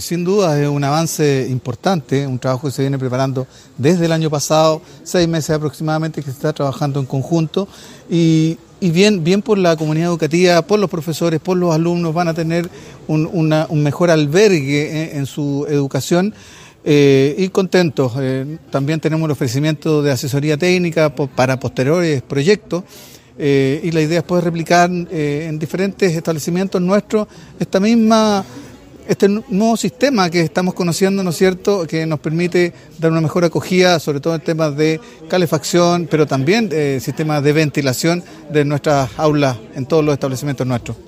sin duda es un avance importante, un trabajo que se viene preparando desde el año pasado, 6 meses aproximadamente, que se está trabajando en conjunto y bien por la comunidad educativa, por los profesores, por los alumnos, van a tener un mejor albergue en su educación. Y contentos, también tenemos el ofrecimiento de asesoría técnica para posteriores proyectos y la idea es poder replicar en diferentes establecimientos nuestros este nuevo sistema que estamos conociendo, ¿no es cierto?, que nos permite dar una mejor acogida, sobre todo en temas de calefacción, pero también sistemas de ventilación de nuestras aulas en todos los establecimientos nuestros.